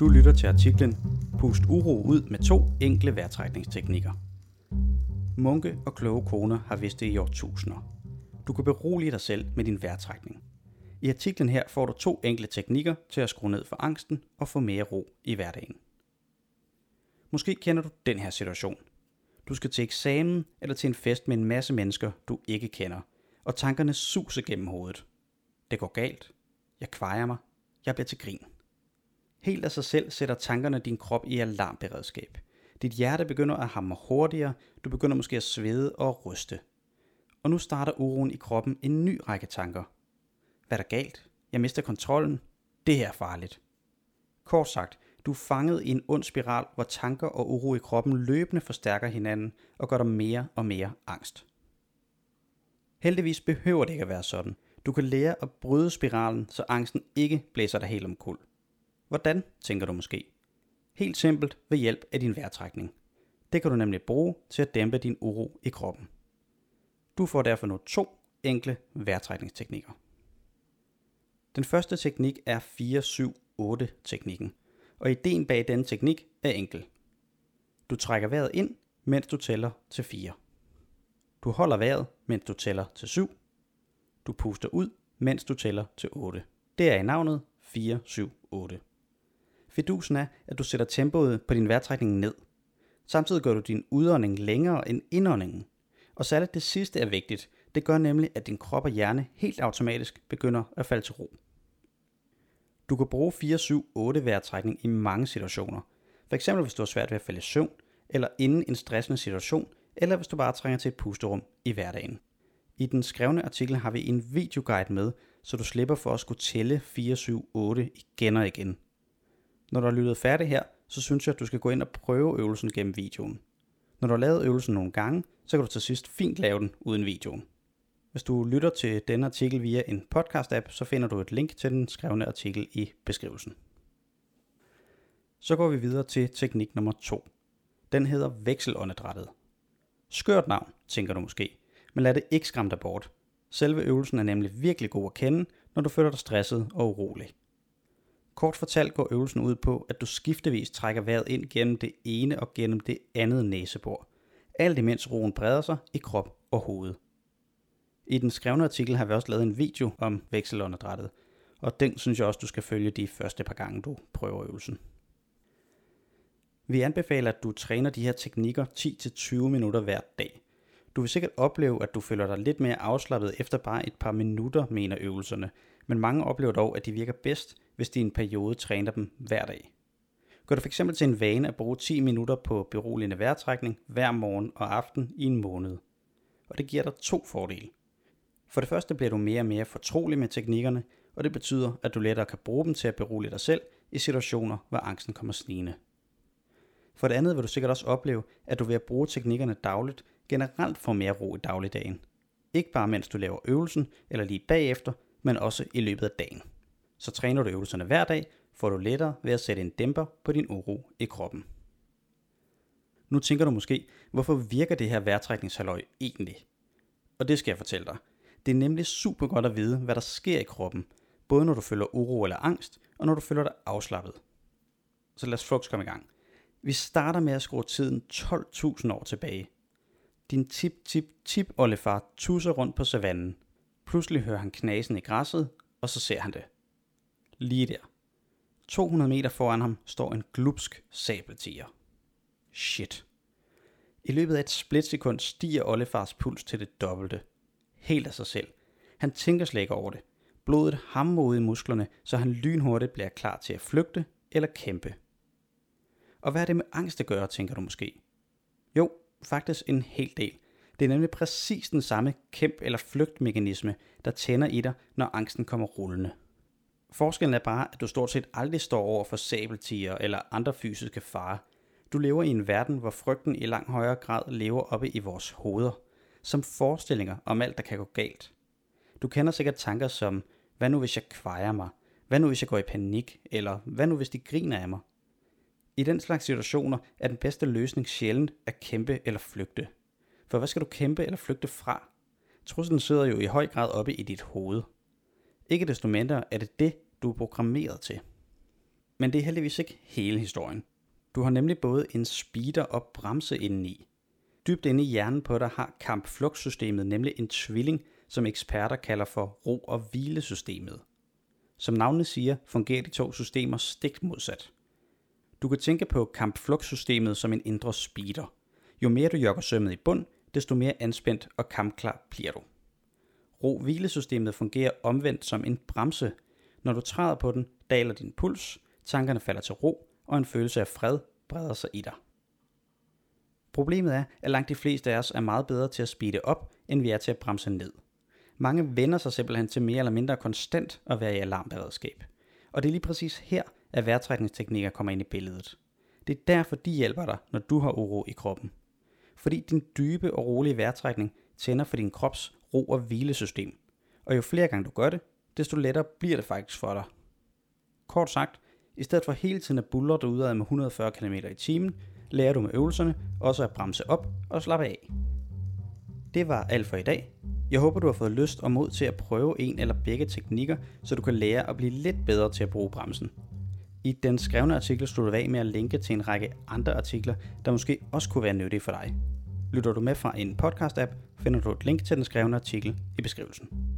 Du lytter til artiklen Pust uro ud med to enkle vejrtrækningsteknikker. Munke og kloge koner har vidst det i årtusinder. Du kan berolige dig selv med din vejrtrækning. I artiklen her får du to enkle teknikker til at skrue ned for angsten og få mere ro i hverdagen. Måske kender du den her situation. Du skal til eksamen eller til en fest med en masse mennesker, du ikke kender, og tankerne suser gennem hovedet. Det går galt. Jeg kvajer mig. Jeg bliver til grin. Helt af sig selv sætter tankerne din krop i alarmberedskab. Dit hjerte begynder at hamre hurtigere, du begynder måske at svede og ryste. Og nu starter uroen i kroppen en ny række tanker. Hvad er der galt? Jeg mister kontrollen. Det her er farligt. Kort sagt, du er fanget i en ond spiral, hvor tanker og uro i kroppen løbende forstærker hinanden og gør dig mere og mere angst. Heldigvis behøver det ikke at være sådan. Du kan lære at bryde spiralen, så angsten ikke blæser dig helt omkuld. Hvordan, tænker du måske? Helt simpelt ved hjælp af din vejrtrækning. Det kan du nemlig bruge til at dæmpe din uro i kroppen. Du får derfor nu to enkle vejrtrækningsteknikker. Den første teknik er 4-7-8-teknikken, og ideen bag denne teknik er enkel. Du trækker vejret ind, mens du tæller til 4. Du holder vejret, mens du tæller til 7. Du puster ud, mens du tæller til 8. Det er i navnet 4-7-8. Fidusen er, at du sætter tempoet på din vejrtrækning ned. Samtidig gør du din udånding længere end indåndingen. Og særligt det sidste er vigtigt. Det gør nemlig, at din krop og hjerne helt automatisk begynder at falde til ro. Du kan bruge 4-7-8 vejrtrækning i mange situationer. F.eks. hvis du har svært ved at falde i søvn, eller inden en stressende situation, eller hvis du bare trænger til et pusterum i hverdagen. I den skrevne artikel har vi en videoguide med, så du slipper for at skulle tælle 4-7-8 igen og igen. Når du har lyttet færdig her, så synes jeg, at du skal gå ind og prøve øvelsen gennem videoen. Når du har lavet øvelsen nogle gange, så kan du til sidst fint lave den uden videoen. Hvis du lytter til denne artikel via en podcast-app, så finder du et link til den skrevne artikel i beskrivelsen. Så går vi videre til teknik nummer 2. Den hedder vekselåndedrættet. Skørt navn, tænker du måske, men lad det ikke skræmme dig bort. Selve øvelsen er nemlig virkelig god at kende, når du føler dig stresset og urolig. Kort fortalt går øvelsen ud på, at du skiftevis trækker vejret ind gennem det ene og gennem det andet næsebor, alt imens roen breder sig i krop og hoved. I den skrevne artikel har vi også lavet en video om vekselåndedrættet, og den synes jeg også, du skal følge de første par gange, du prøver øvelsen. Vi anbefaler, at du træner de her teknikker 10-20 minutter hver dag. Du vil sikkert opleve, at du føler dig lidt mere afslappet efter bare et par minutter, mener øvelserne, men mange oplever dog, at de virker bedst, hvis de i en periode træner dem hver dag. Gør det fx til en vane at bruge 10 minutter på beroligende vejrtrækning hver morgen og aften i en måned. Og det giver dig to fordele. For det første bliver du mere og mere fortrolig med teknikkerne, og det betyder, at du lettere kan bruge dem til at berolige dig selv i situationer, hvor angsten kommer snigende. For det andet vil du sikkert også opleve, at du ved at bruge teknikkerne dagligt generelt får mere ro i dagligdagen. Ikke bare mens du laver øvelsen eller lige bagefter, men også i løbet af dagen. Så træner du øvelserne hver dag, får du lettere ved at sætte en dæmper på din uro i kroppen. Nu tænker du måske, hvorfor virker det her vejrtrækningshalløj egentlig? Og det skal jeg fortælle dig. Det er nemlig super godt at vide, hvad der sker i kroppen, både når du føler uro eller angst, og når du føler dig afslappet. Så lad os fluks komme i gang. Vi starter med at skrue tiden 12.000 år tilbage. Din tip-tip-tip-oldefar tusser rundt på savannen. Pludselig hører han knasen i græsset, og så ser han det. Lige der. 200 meter foran ham står en glupsk sabeltiger. Shit. I løbet af et splitsekund stiger oldefars puls til det dobbelte. Helt af sig selv. Han tænker slet ikke over det. Blodet hamrer ud i musklerne, så han lynhurtigt bliver klar til at flygte eller kæmpe. Og hvad er det med angst at gøre, tænker du måske? Jo, faktisk en hel del. Det er nemlig præcis den samme kæmp- eller flygtmekanisme, der tænder i dig, når angsten kommer rullende. Forskellen er bare, at du stort set aldrig står over for sabeltiger eller andre fysiske farer. Du lever i en verden, hvor frygten i langt højere grad lever oppe i vores hoveder, som forestillinger om alt, der kan gå galt. Du kender sikkert tanker som, hvad nu hvis jeg kvajer mig? Hvad nu hvis jeg går i panik? Eller hvad nu hvis de griner af mig? I den slags situationer er den bedste løsning sjældent at kæmpe eller flygte. For hvad skal du kæmpe eller flygte fra? Truslen sidder jo i høj grad oppe i dit hoved. Ikke desto mindre er det det, du er programmeret til. Men det er heldigvis ikke hele historien. Du har nemlig både en speeder og bremse indeni. Dybt inde i hjernen på dig har kamp-flugt-systemet nemlig en tvilling, som eksperter kalder for ro- og hvilesystemet. Som navnet siger, fungerer de to systemer stik modsat. Du kan tænke på kamp-flugt-systemet som en indre speeder. Jo mere du jogger sømmet i bund, desto mere anspændt og kampklar bliver du. Ro-hvilesystemet fungerer omvendt som en bremse. Når du træder på den, daler din puls, tankerne falder til ro, og en følelse af fred breder sig i dig. Problemet er, at langt de fleste af os er meget bedre til at speede op, end vi er til at bremse ned. Mange vender sig simpelthen til mere eller mindre konstant at være i alarmberedskab. Og det er lige præcis her, at vejrtrækningsteknikker kommer ind i billedet. Det er derfor, de hjælper dig, når du har uro i kroppen. Fordi din dybe og rolige vejrtrækning tænder for din krops ro- og hvilesystem. Og jo flere gange du gør det, desto lettere bliver det faktisk for dig. Kort sagt, i stedet for hele tiden at buldre dig udad med 140 km i timen, lærer du med øvelserne også at bremse op og slappe af. Det var alt for i dag. Jeg håber, du har fået lyst og mod til at prøve en eller begge teknikker, så du kan lære at blive lidt bedre til at bruge bremsen. I den skrevne artikel slutter jeg af med at linke til en række andre artikler, der måske også kunne være nyttige for dig. Lytter du med fra en podcast-app, finder du et link til den skrevne artikel i beskrivelsen.